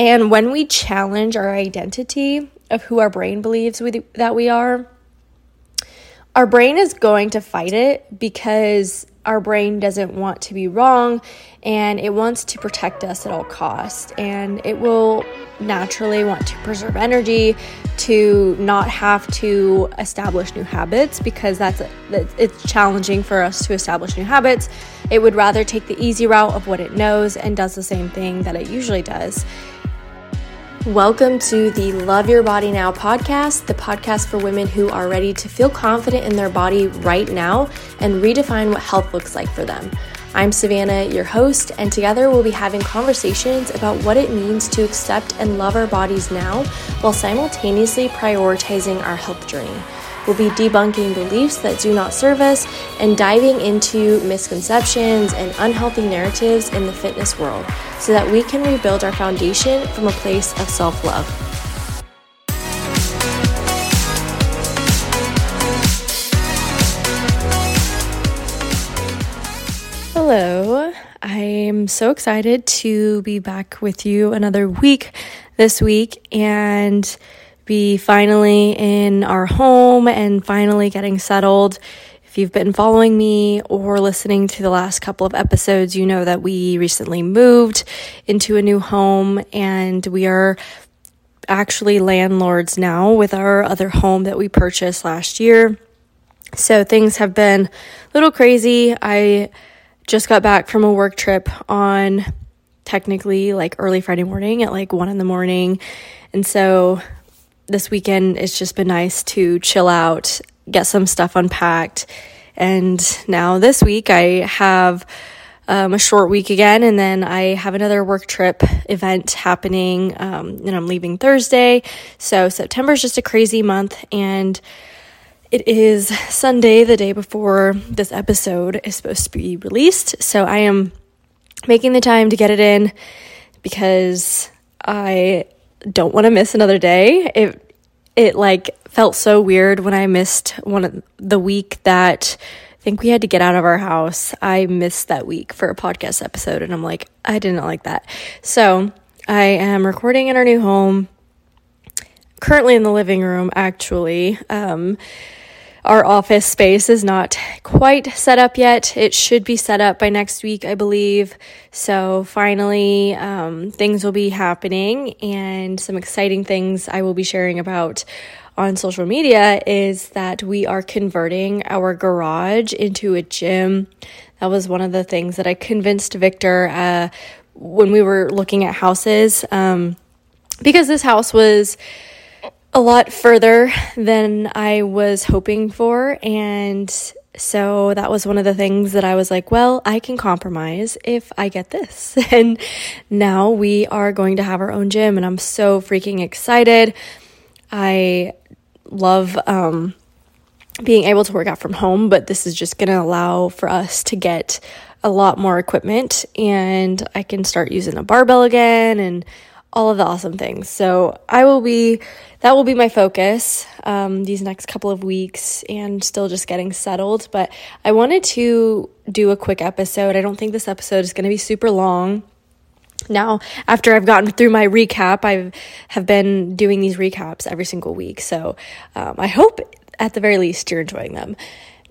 And when we challenge our identity of who our brain believes that we are, our brain is going to fight it because our brain doesn't want to be wrong and it wants to protect us at all costs. And it will naturally want to preserve energy to not have to establish new habits because it's challenging for us to establish new habits. It would rather take the easy route of what it knows and does the same thing that it usually does. Welcome to the Love Your Body Now podcast, the podcast for women who are ready to feel confident in their body right now and redefine what health looks like for them. I'm Savannah, your host, and together we'll be having conversations about what it means to accept and love our bodies now while simultaneously prioritizing our health journey. We'll be debunking beliefs that do not serve us and diving into misconceptions and unhealthy narratives in the fitness world so that we can rebuild our foundation from a place of self-love. Hello, I'm so excited to be back with you another week this week and be finally in our home and finally getting settled. If you've been following me or listening to the last couple of episodes, you know that we recently moved into a new home and we are actually landlords now with our other home that we purchased last year. So things have been a little crazy. I just got back from a work trip on technically like early Friday morning at like 1 a.m. And so this weekend, it's just been nice to chill out, get some stuff unpacked, and now this week I have a short week again, and then I have another work trip event happening, and I'm leaving Thursday, so September is just a crazy month, and it is Sunday, the day before this episode is supposed to be released, so I am making the time to get it in because I don't want to miss another day. It like felt so weird when I missed one of the week that I think we had to get out of our house. I missed that week for a podcast episode and I'm like, I didn't like that. So I am recording in our new home, currently in the living room actually. Our office space is not quite set up yet. It should be set up by next week, I believe. So finally, things will be happening, and some exciting things I will be sharing about on social media is that we are converting our garage into a gym. That was one of the things that I convinced Victor when we were looking at houses, because this house was a lot further than I was hoping for, and so that was one of the things that I was like, well, I can compromise if I get this, and now we are going to have our own gym, and I'm so freaking excited. I love being able to work out from home, but this is just going to allow for us to get a lot more equipment, and I can start using a barbell again, and all of the awesome things. So that will be my focus these next couple of weeks, and still just getting settled. But I wanted to do a quick episode. I don't think this episode is going to be super long. Now, after I've gotten through my recap, I have been doing these recaps every single week. So I hope at the very least you're enjoying them.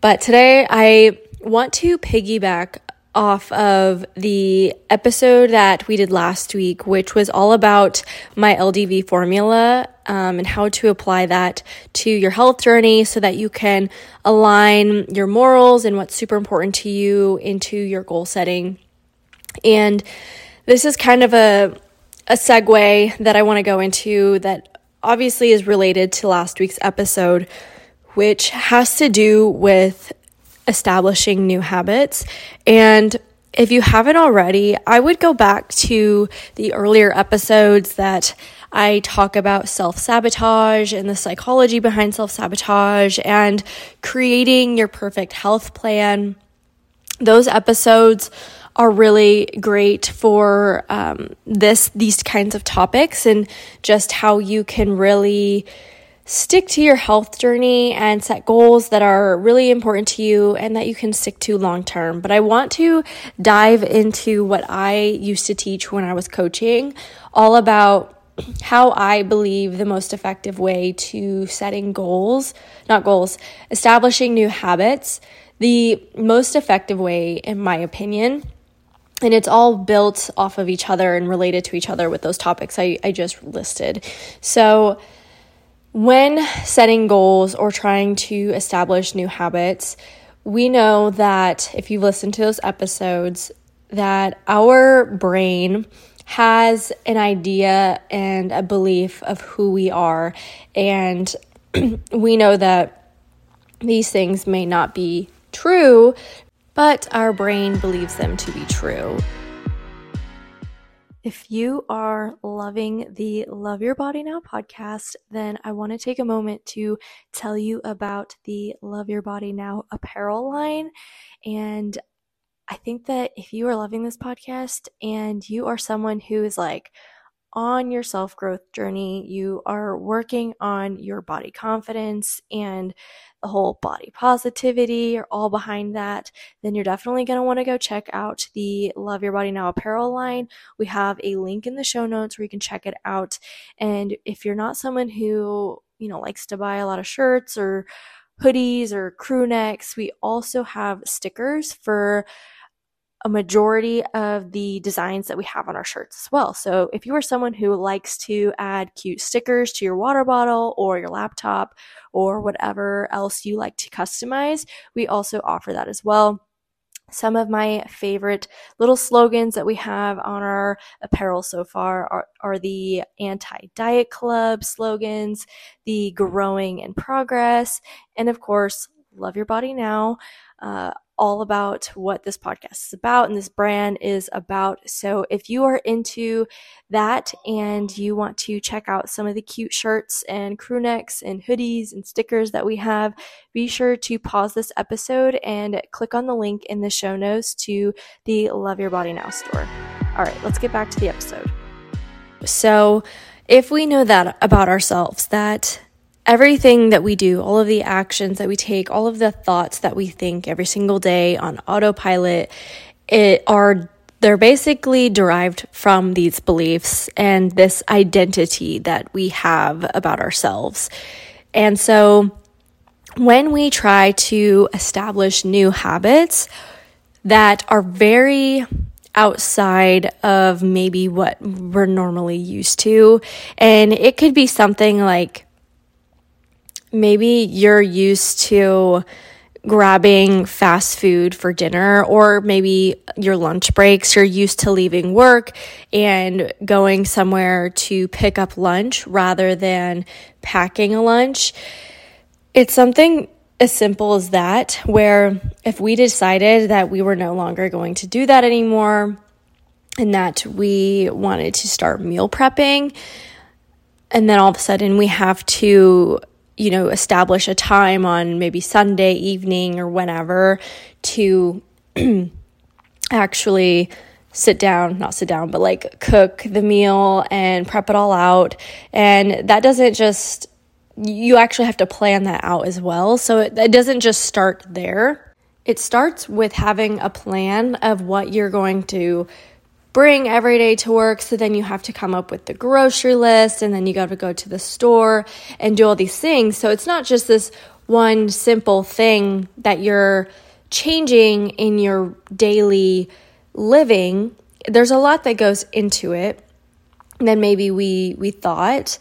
But today I want to piggyback off of the episode that we did last week, which was all about my LDV formula and how to apply that to your health journey so that you can align your morals and what's super important to you into your goal setting. And this is kind of a segue that I want to go into that obviously is related to last week's episode, which has to do with establishing new habits. And if you haven't already, I would go back to the earlier episodes that I talk about self-sabotage and the psychology behind self-sabotage and creating your perfect health plan. Those episodes are really great for these kinds of topics and just how you can really stick to your health journey and set goals that are really important to you and that you can stick to long term. But I want to dive into what I used to teach when I was coaching, all about how I believe the most effective way to establishing new habits, the most effective way, in my opinion. And it's all built off of each other and related to each other with those topics I just listed. So when setting goals or trying to establish new habits, we know that if you've listened to those episodes, that our brain has an idea and a belief of who we are. And we know that these things may not be true, but our brain believes them to be true. If you are loving the Love Your Body Now podcast, then I want to take a moment to tell you about the Love Your Body Now apparel line. And I think that if you are loving this podcast and you are someone who is like on your self-growth journey, you are working on your body confidence and the whole body positivity, you're all behind that, then you're definitely going to want to go check out the Love Your Body Now apparel line. We have a link in the show notes where you can check it out. And if you're not someone who, likes to buy a lot of shirts or hoodies or crew necks, we also have stickers for a majority of the designs that we have on our shirts as well. So if you are someone who likes to add cute stickers to your water bottle or your laptop or whatever else you like to customize, we also offer that as well. Some of my favorite little slogans that we have on our apparel so far are the Anti-Diet Club slogans, the Growing in Progress, and of course, Love Your Body Now, all about what this podcast is about and this brand is about. So if you are into that and you want to check out some of the cute shirts and crew necks and hoodies and stickers that we have, be sure to pause this episode and click on the link in the show notes to the Love Your Body Now store. All right, let's get back to the episode. So if we know that about ourselves, that everything that we do, all of the actions that we take, all of the thoughts that we think every single day on autopilot, they're basically derived from these beliefs and this identity that we have about ourselves. And so when we try to establish new habits that are very outside of maybe what we're normally used to, and it could be something like, maybe you're used to grabbing fast food for dinner, or maybe your lunch breaks, you're used to leaving work and going somewhere to pick up lunch rather than packing a lunch. It's something as simple as that, where if we decided that we were no longer going to do that anymore and that we wanted to start meal prepping, and then all of a sudden we have to establish a time on maybe Sunday evening or whenever to actually cook the meal and prep it all out. And that doesn't just, you actually have to plan that out as well. So it doesn't just start there. It starts with having a plan of what you're going to bring every day to work. So then you have to come up with the grocery list, and then you got to go to the store and do all these things. So it's not just this one simple thing that you're changing in your daily living. There's a lot that goes into it than maybe we thought.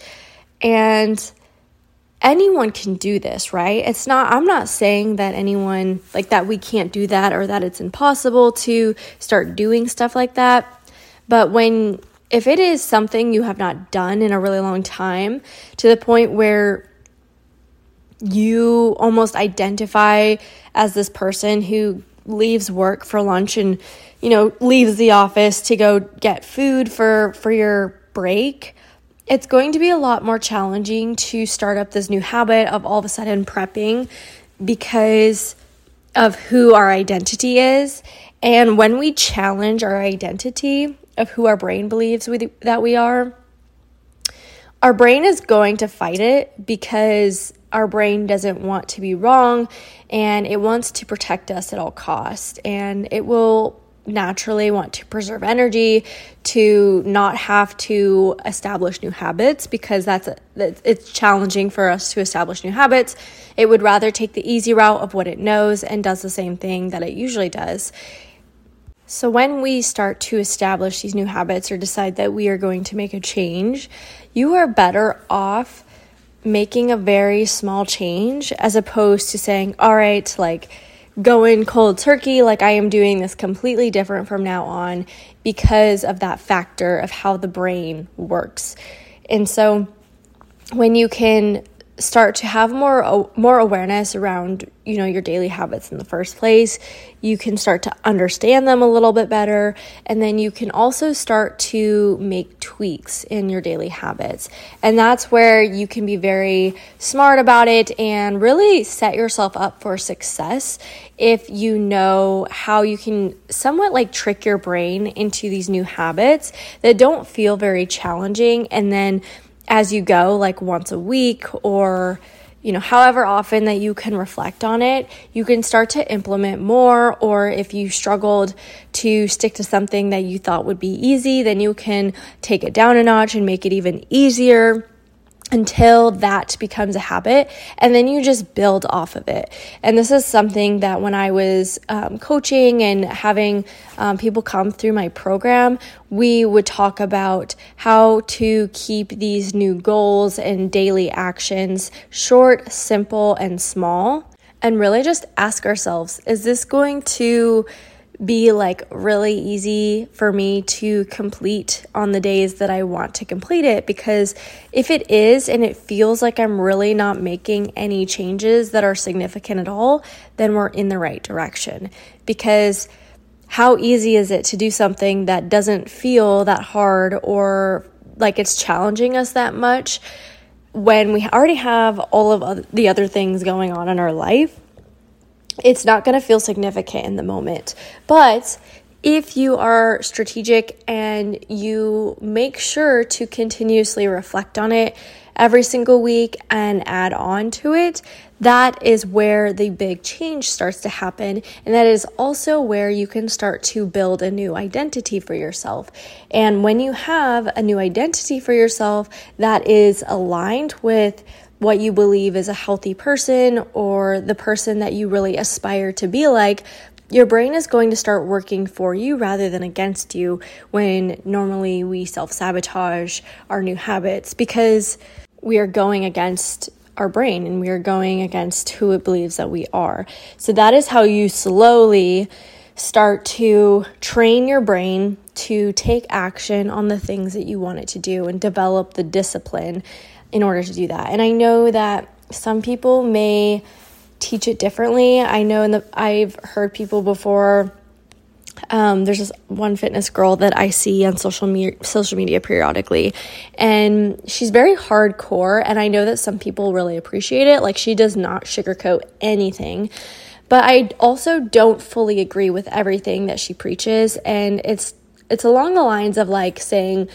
And anyone can do this, right? I'm not saying that anyone like that we can't do that, or that it's impossible to start doing stuff like that. But if it is something you have not done in a really long time, to the point where you almost identify as this person who leaves work for lunch and, leaves the office to go get food for your break, it's going to be a lot more challenging to start up this new habit of all of a sudden prepping because of who our identity is. And when we challenge our identity of who our brain believes that we are, Our brain is going to fight it because our brain doesn't want to be wrong and it wants to protect us at all costs. And it will naturally want to preserve energy to not have to establish new habits because it's challenging for us to establish new habits. It would rather take the easy route of what it knows and does the same thing that it usually does. So when we start to establish these new habits or decide that we are going to make a change, you are better off making a very small change as opposed to saying, all right, go in cold turkey, I am doing this completely different from now on because of that factor of how the brain works. And so when you can start to have more awareness around, your daily habits in the first place, you can start to understand them a little bit better. And then you can also start to make tweaks in your daily habits. And that's where you can be very smart about it and really set yourself up for success if you know how you can somewhat trick your brain into these new habits that don't feel very challenging. And then as you go, once a week or, however often that you can reflect on it, you can start to implement more. Or if you struggled to stick to something that you thought would be easy, then you can take it down a notch and make it even easier until that becomes a habit. And then you just build off of it. And this is something that when I was coaching and having people come through my program, we would talk about how to keep these new goals and daily actions short, simple, and small. And really just ask ourselves, is this going to be really easy for me to complete on the days that I want to complete it? Because if it is and it feels like I'm really not making any changes that are significant at all, then we're in the right direction. Because how easy is it to do something that doesn't feel that hard or it's challenging us that much when we already have all of the other things going on in our life? It's not going to feel significant in the moment. But if you are strategic and you make sure to continuously reflect on it every single week and add on to it, that is where the big change starts to happen. And that is also where you can start to build a new identity for yourself. And when you have a new identity for yourself that is aligned with what you believe is a healthy person or the person that you really aspire to be like, your brain is going to start working for you rather than against you when normally we self-sabotage our new habits because we are going against our brain and we are going against who it believes that we are. So that is how you slowly start to train your brain to take action on the things that you want it to do and develop the discipline in order to do that. And I know that some people may teach it differently. I know I've heard people before. There's this one fitness girl that I see on social media periodically, and she's very hardcore. And I know that some people really appreciate it. She does not sugarcoat anything. But I also don't fully agree with everything that she preaches. And it's along the lines of saying,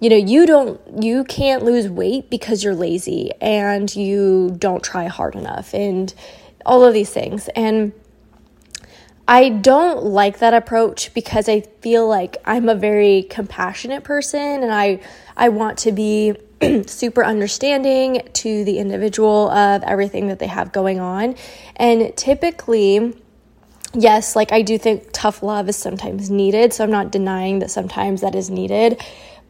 you can't lose weight because you're lazy and you don't try hard enough and all of these things. And I don't like that approach because I feel I'm a very compassionate person and I want to be super understanding to the individual of everything that they have going on. And typically, yes, I do think tough love is sometimes needed. So I'm not denying that sometimes that is needed.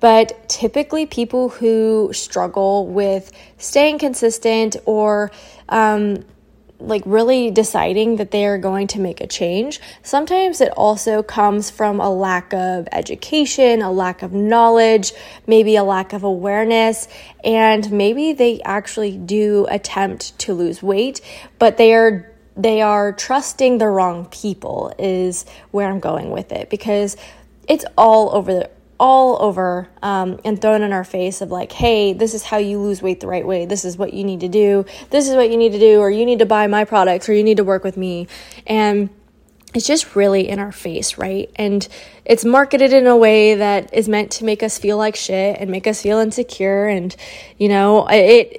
But typically people who struggle with staying consistent or really deciding that they are going to make a change, sometimes it also comes from a lack of education, a lack of knowledge, maybe a lack of awareness, and maybe they actually do attempt to lose weight, but they are trusting the wrong people is where I'm going with it, because it's all over and thrown in our face of hey, this is how you lose weight the right way. This is what you need to do. This is what you need to do, or you need to buy my products, or you need to work with me. And it's just really in our face, right? And it's marketed in a way that is meant to make us feel like shit and make us feel insecure. And, you know, they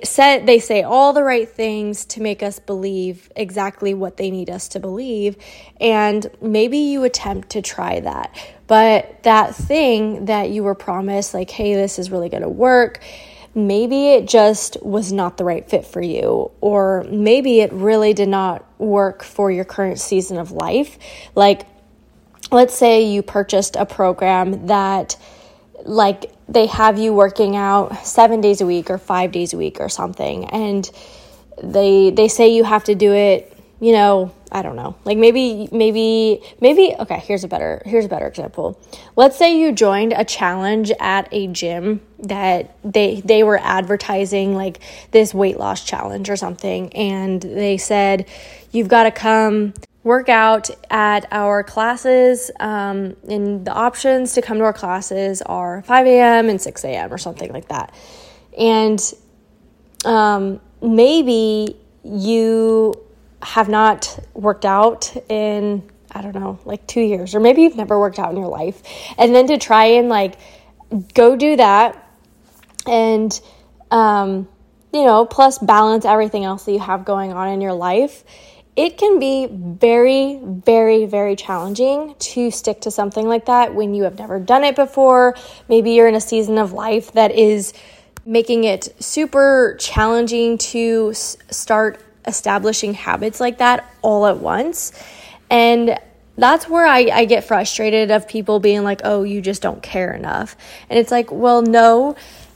say all the right things to make us believe exactly what they need us to believe. And maybe you attempt to try that. But that thing that you were promised, like, hey, this is really going to work, maybe it just was not the right fit for you, or maybe it really did not work for your current season of life. Like, let's say you purchased a program that, like, they have you working out 7 days a week or 5 days a week or something, and they say you have to do it, you know, I don't know. Like maybe okay, here's a better example. Let's say you joined a challenge at a gym that they were advertising, like this weight loss challenge or something, and they said you've got to come work out at our classes, and the options to come to our classes are 5 a.m. and 6 a.m. or something like that. And maybe you have not worked out in, I don't know, like 2 years, or maybe you've never worked out in your life. And then to try and like go do that and, you know, plus balance everything else that you have going on in your life, it can be very, very, very challenging to stick to something like that when you have never done it before. Maybe you're in a season of life that is making it super challenging to start establishing habits like that all at once. And that's where I get frustrated of people being like, oh, you just don't care enough. And it's like, well, no,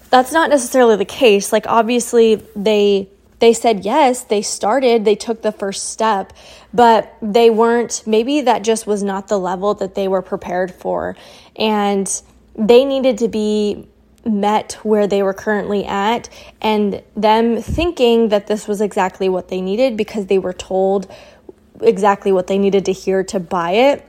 that's not necessarily the case. Like, obviously they said yes, they started, they took the first step, but they weren't, maybe that just was not the level that they were prepared for. And they needed to be met where they were currently at, and them thinking that this was exactly what they needed because they were told exactly what they needed to hear to buy it,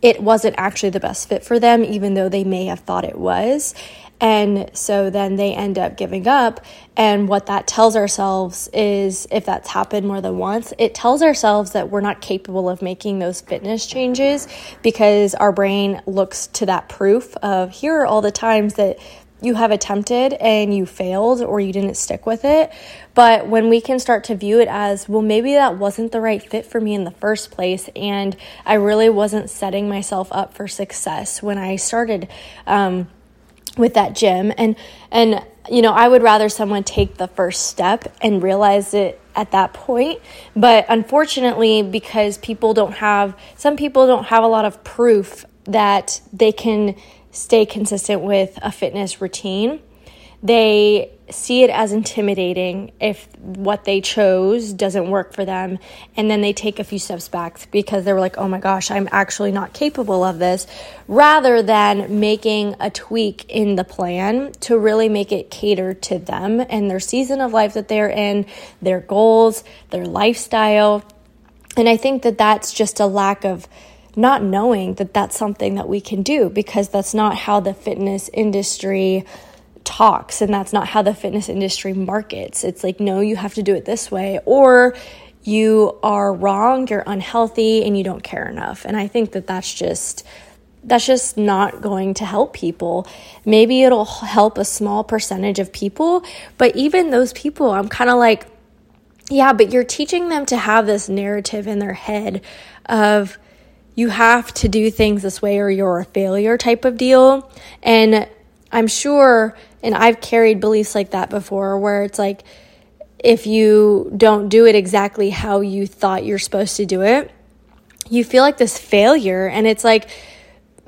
it wasn't actually the best fit for them, even though they may have thought it was. And so then they end up giving up. And what that tells ourselves is, if that's happened more than once, it tells ourselves that we're not capable of making those fitness changes, because our brain looks to that proof of, here are all the times that you have attempted and you failed or you didn't stick with it. But when we can start to view it as, well, maybe that wasn't the right fit for me in the first place, and I really wasn't setting myself up for success when I started with that gym. And you know, I would rather someone take the first step and realize it at that point. But unfortunately, because some people don't have a lot of proof that they can stay consistent with a fitness routine, they see it as intimidating if what they chose doesn't work for them. And then they take a few steps back because they were like, oh my gosh, I'm actually not capable of this, rather than making a tweak in the plan to really make it cater to them and their season of life that they're in, their goals, their lifestyle. And I think that that's just a lack of not knowing that that's something that we can do, because that's not how the fitness industry talks, and that's not how the fitness industry markets. It's like, no, you have to do it this way, or you are wrong, you're unhealthy, and you don't care enough. And I think that that's just not going to help people. Maybe it'll help a small percentage of people, but even those people, I'm kind of like, yeah, but you're teaching them to have this narrative in their head of, you have to do things this way or you're a failure type of deal. And I'm sure, and I've carried beliefs like that before, where it's like, if you don't do it exactly how you thought you're supposed to do it, you feel like this failure. And it's like,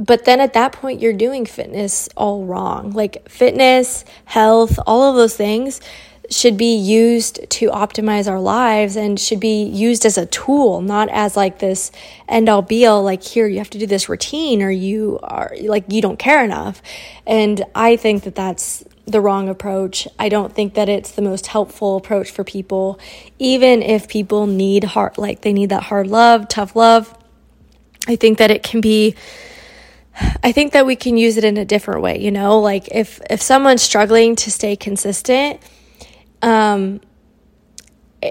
but then at that point, you're doing fitness all wrong. Like, fitness, health, all of those things should be used to optimize our lives and should be used as a tool, not as like this end all be all, like, here, you have to do this routine or you are like, you don't care enough. And I think that that's the wrong approach. I don't think that it's the most helpful approach for people, even if people need hard love, tough love. I think that we can use it in a different way, you know, like if someone's struggling to stay consistent,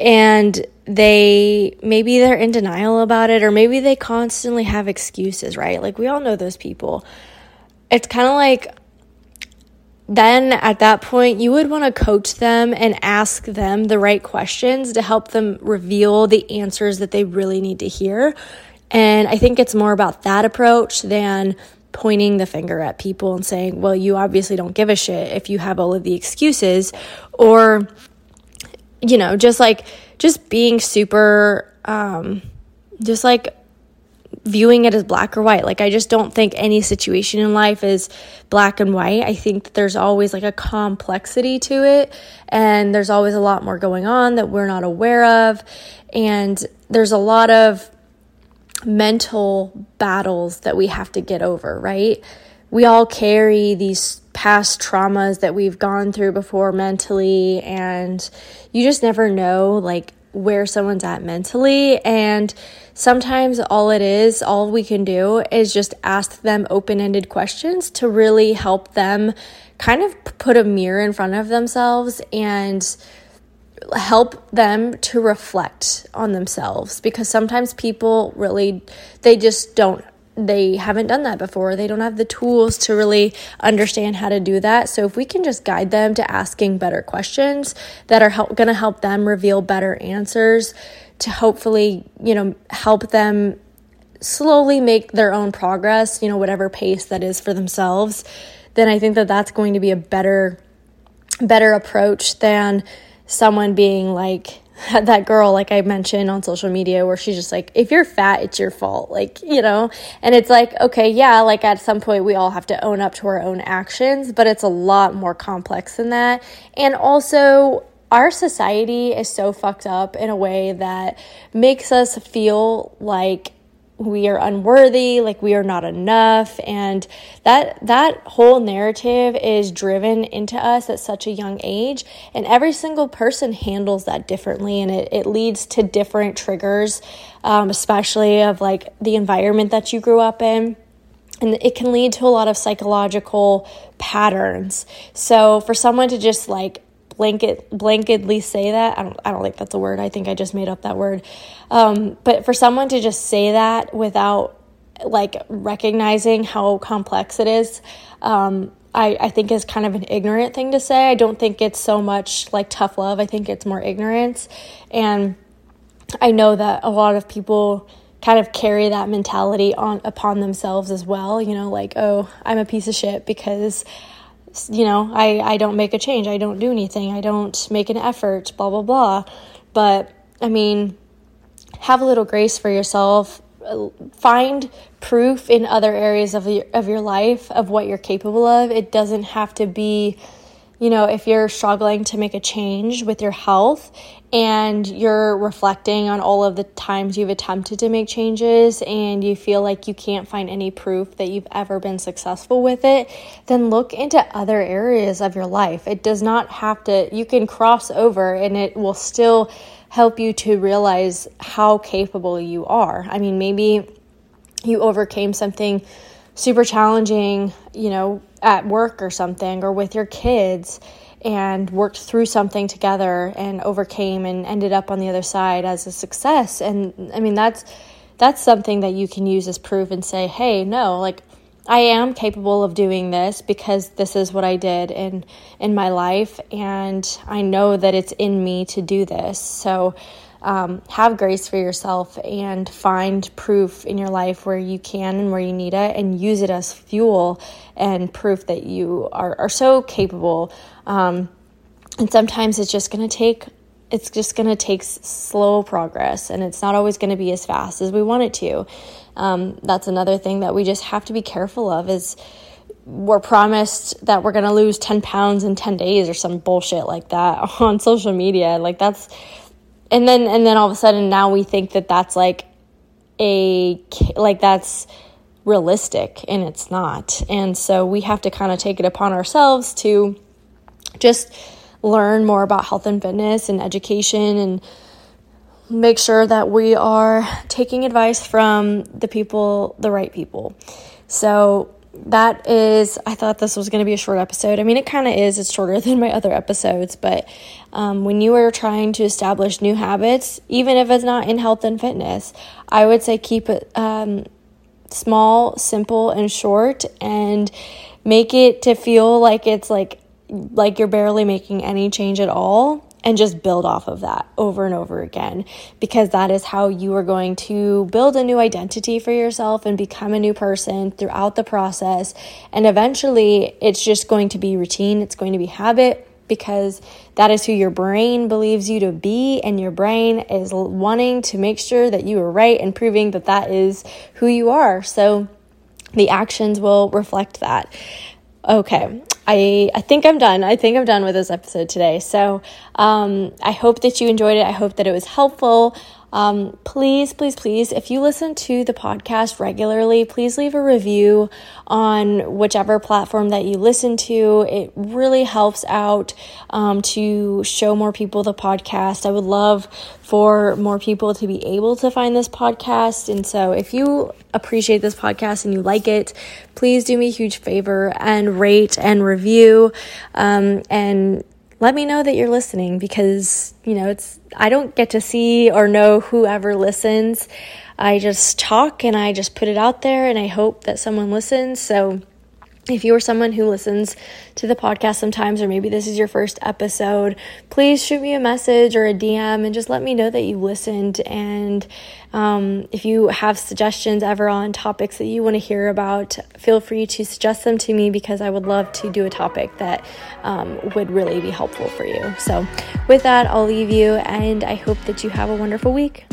and maybe they're in denial about it, or maybe they constantly have excuses, right? Like, we all know those people. It's kind of like, then at that point, you would want to coach them and ask them the right questions to help them reveal the answers that they really need to hear. And I think it's more about that approach than pointing the finger at people and saying, well, you obviously don't give a shit if you have all of the excuses, or, you know, just being super, just like viewing it as black or white. Like, I just don't think any situation in life is black and white. I think that there's always like a complexity to it, and there's always a lot more going on that we're not aware of. And there's a lot of mental battles that we have to get over, right? We all carry these past traumas that we've gone through before mentally, and you just never know, like, where someone's at mentally. And sometimes all we can do is just ask them open-ended questions to really help them kind of put a mirror in front of themselves and help them to reflect on themselves, because sometimes people really, they haven't done that before. They don't have the tools to really understand how to do that. So if we can just guide them to asking better questions that are going to help them reveal better answers to hopefully, you know, help them slowly make their own progress, you know, whatever pace that is for themselves, then I think that that's going to be a better approach than someone being like, that girl, like I mentioned on social media, where she's just like, if you're fat, it's your fault, like, you know. And it's like, okay, yeah, like at some point we all have to own up to our own actions, but it's a lot more complex than that. And also, our society is so fucked up in a way that makes us feel like we are unworthy, like we are not enough, and that whole narrative is driven into us at such a young age, and every single person handles that differently, and it leads to different triggers, especially of like the environment that you grew up in, and it can lead to a lot of psychological patterns. So for someone to just like blanketly say that, I don't think that's a word, I think I just made up that word, but for someone to just say that without like recognizing how complex it is, I think is kind of an ignorant thing to say. I don't think it's so much like tough love, I think it's more ignorance. And I know that a lot of people kind of carry that mentality upon themselves as well, you know, like, oh, I'm a piece of shit because, you know, I don't make a change, I don't do anything, I don't make an effort, blah, blah, blah. But, I mean, have a little grace for yourself. Find proof in other areas of your life of what you're capable of. It doesn't have to be, you know, if you're struggling to make a change with your health and you're reflecting on all of the times you've attempted to make changes and you feel like you can't find any proof that you've ever been successful with it, then look into other areas of your life. It does not have to, you can cross over and it will still help you to realize how capable you are. I mean, maybe you overcame something super challenging, you know, at work or something, or with your kids, and worked through something together and overcame and ended up on the other side as a success. And I mean, that's something that you can use as proof and say, hey, no, like, I am capable of doing this because this is what I did in my life, and I know that it's in me to do this. So have grace for yourself and find proof in your life where you can and where you need it, and use it as fuel and proof that you are so capable. And sometimes it's just going to take slow progress, and it's not always going to be as fast as we want it to. That's another thing that we just have to be careful of, is we're promised that we're going to lose 10 pounds in 10 days or some bullshit like that on social media. Like, that's, and then all of a sudden now we think that that's like that's realistic, and it's not. And so we have to kind of take it upon ourselves to just learn more about health and fitness and education, and make sure that we are taking advice from the right people. So that is, I thought this was going to be a short episode. I mean, it kind of is. It's shorter than my other episodes. But when you are trying to establish new habits, even if it's not in health and fitness, I would say keep it small, simple, and short, and make it to feel like it's like you're barely making any change at all. And just build off of that over and over again, because that is how you are going to build a new identity for yourself and become a new person throughout the process. And eventually, it's just going to be routine. It's going to be habit, because that is who your brain believes you to be. And your brain is wanting to make sure that you are right and proving that that is who you are. So the actions will reflect that. Okay, I think I'm done. I think I'm done with this episode today. So I hope that you enjoyed it. I hope that it was helpful. Please, if you listen to the podcast regularly, please leave a review on whichever platform that you listen to. It really helps out to show more people the podcast. I would love for more people to be able to find this podcast. And so if you appreciate this podcast and you like it, please do me a huge favor and rate and review and let me know that you're listening, because, you know, I don't get to see or know whoever listens. I just talk and I just put it out there, and I hope that someone listens. So if you are someone who listens to the podcast sometimes, or maybe this is your first episode, please shoot me a message or a DM and just let me know that you listened. And if you have suggestions ever on topics that you want to hear about, feel free to suggest them to me, because I would love to do a topic that would really be helpful for you. So with that, I'll leave you, and I hope that you have a wonderful week.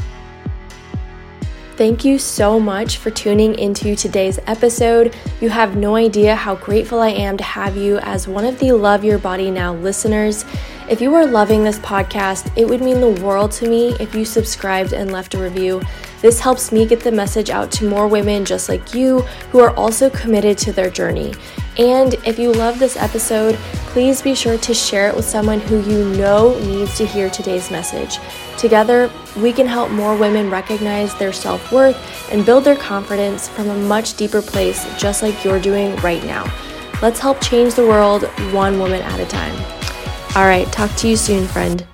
Thank you so much for tuning into today's episode. You have no idea how grateful I am to have you as one of the Love Your Body Now listeners. If you are loving this podcast, it would mean the world to me if you subscribed and left a review. This helps me get the message out to more women just like you who are also committed to their journey. And if you love this episode, please be sure to share it with someone who you know needs to hear today's message. Together, we can help more women recognize their self-worth and build their confidence from a much deeper place, just like you're doing right now. Let's help change the world one woman at a time. All right, talk to you soon, friend.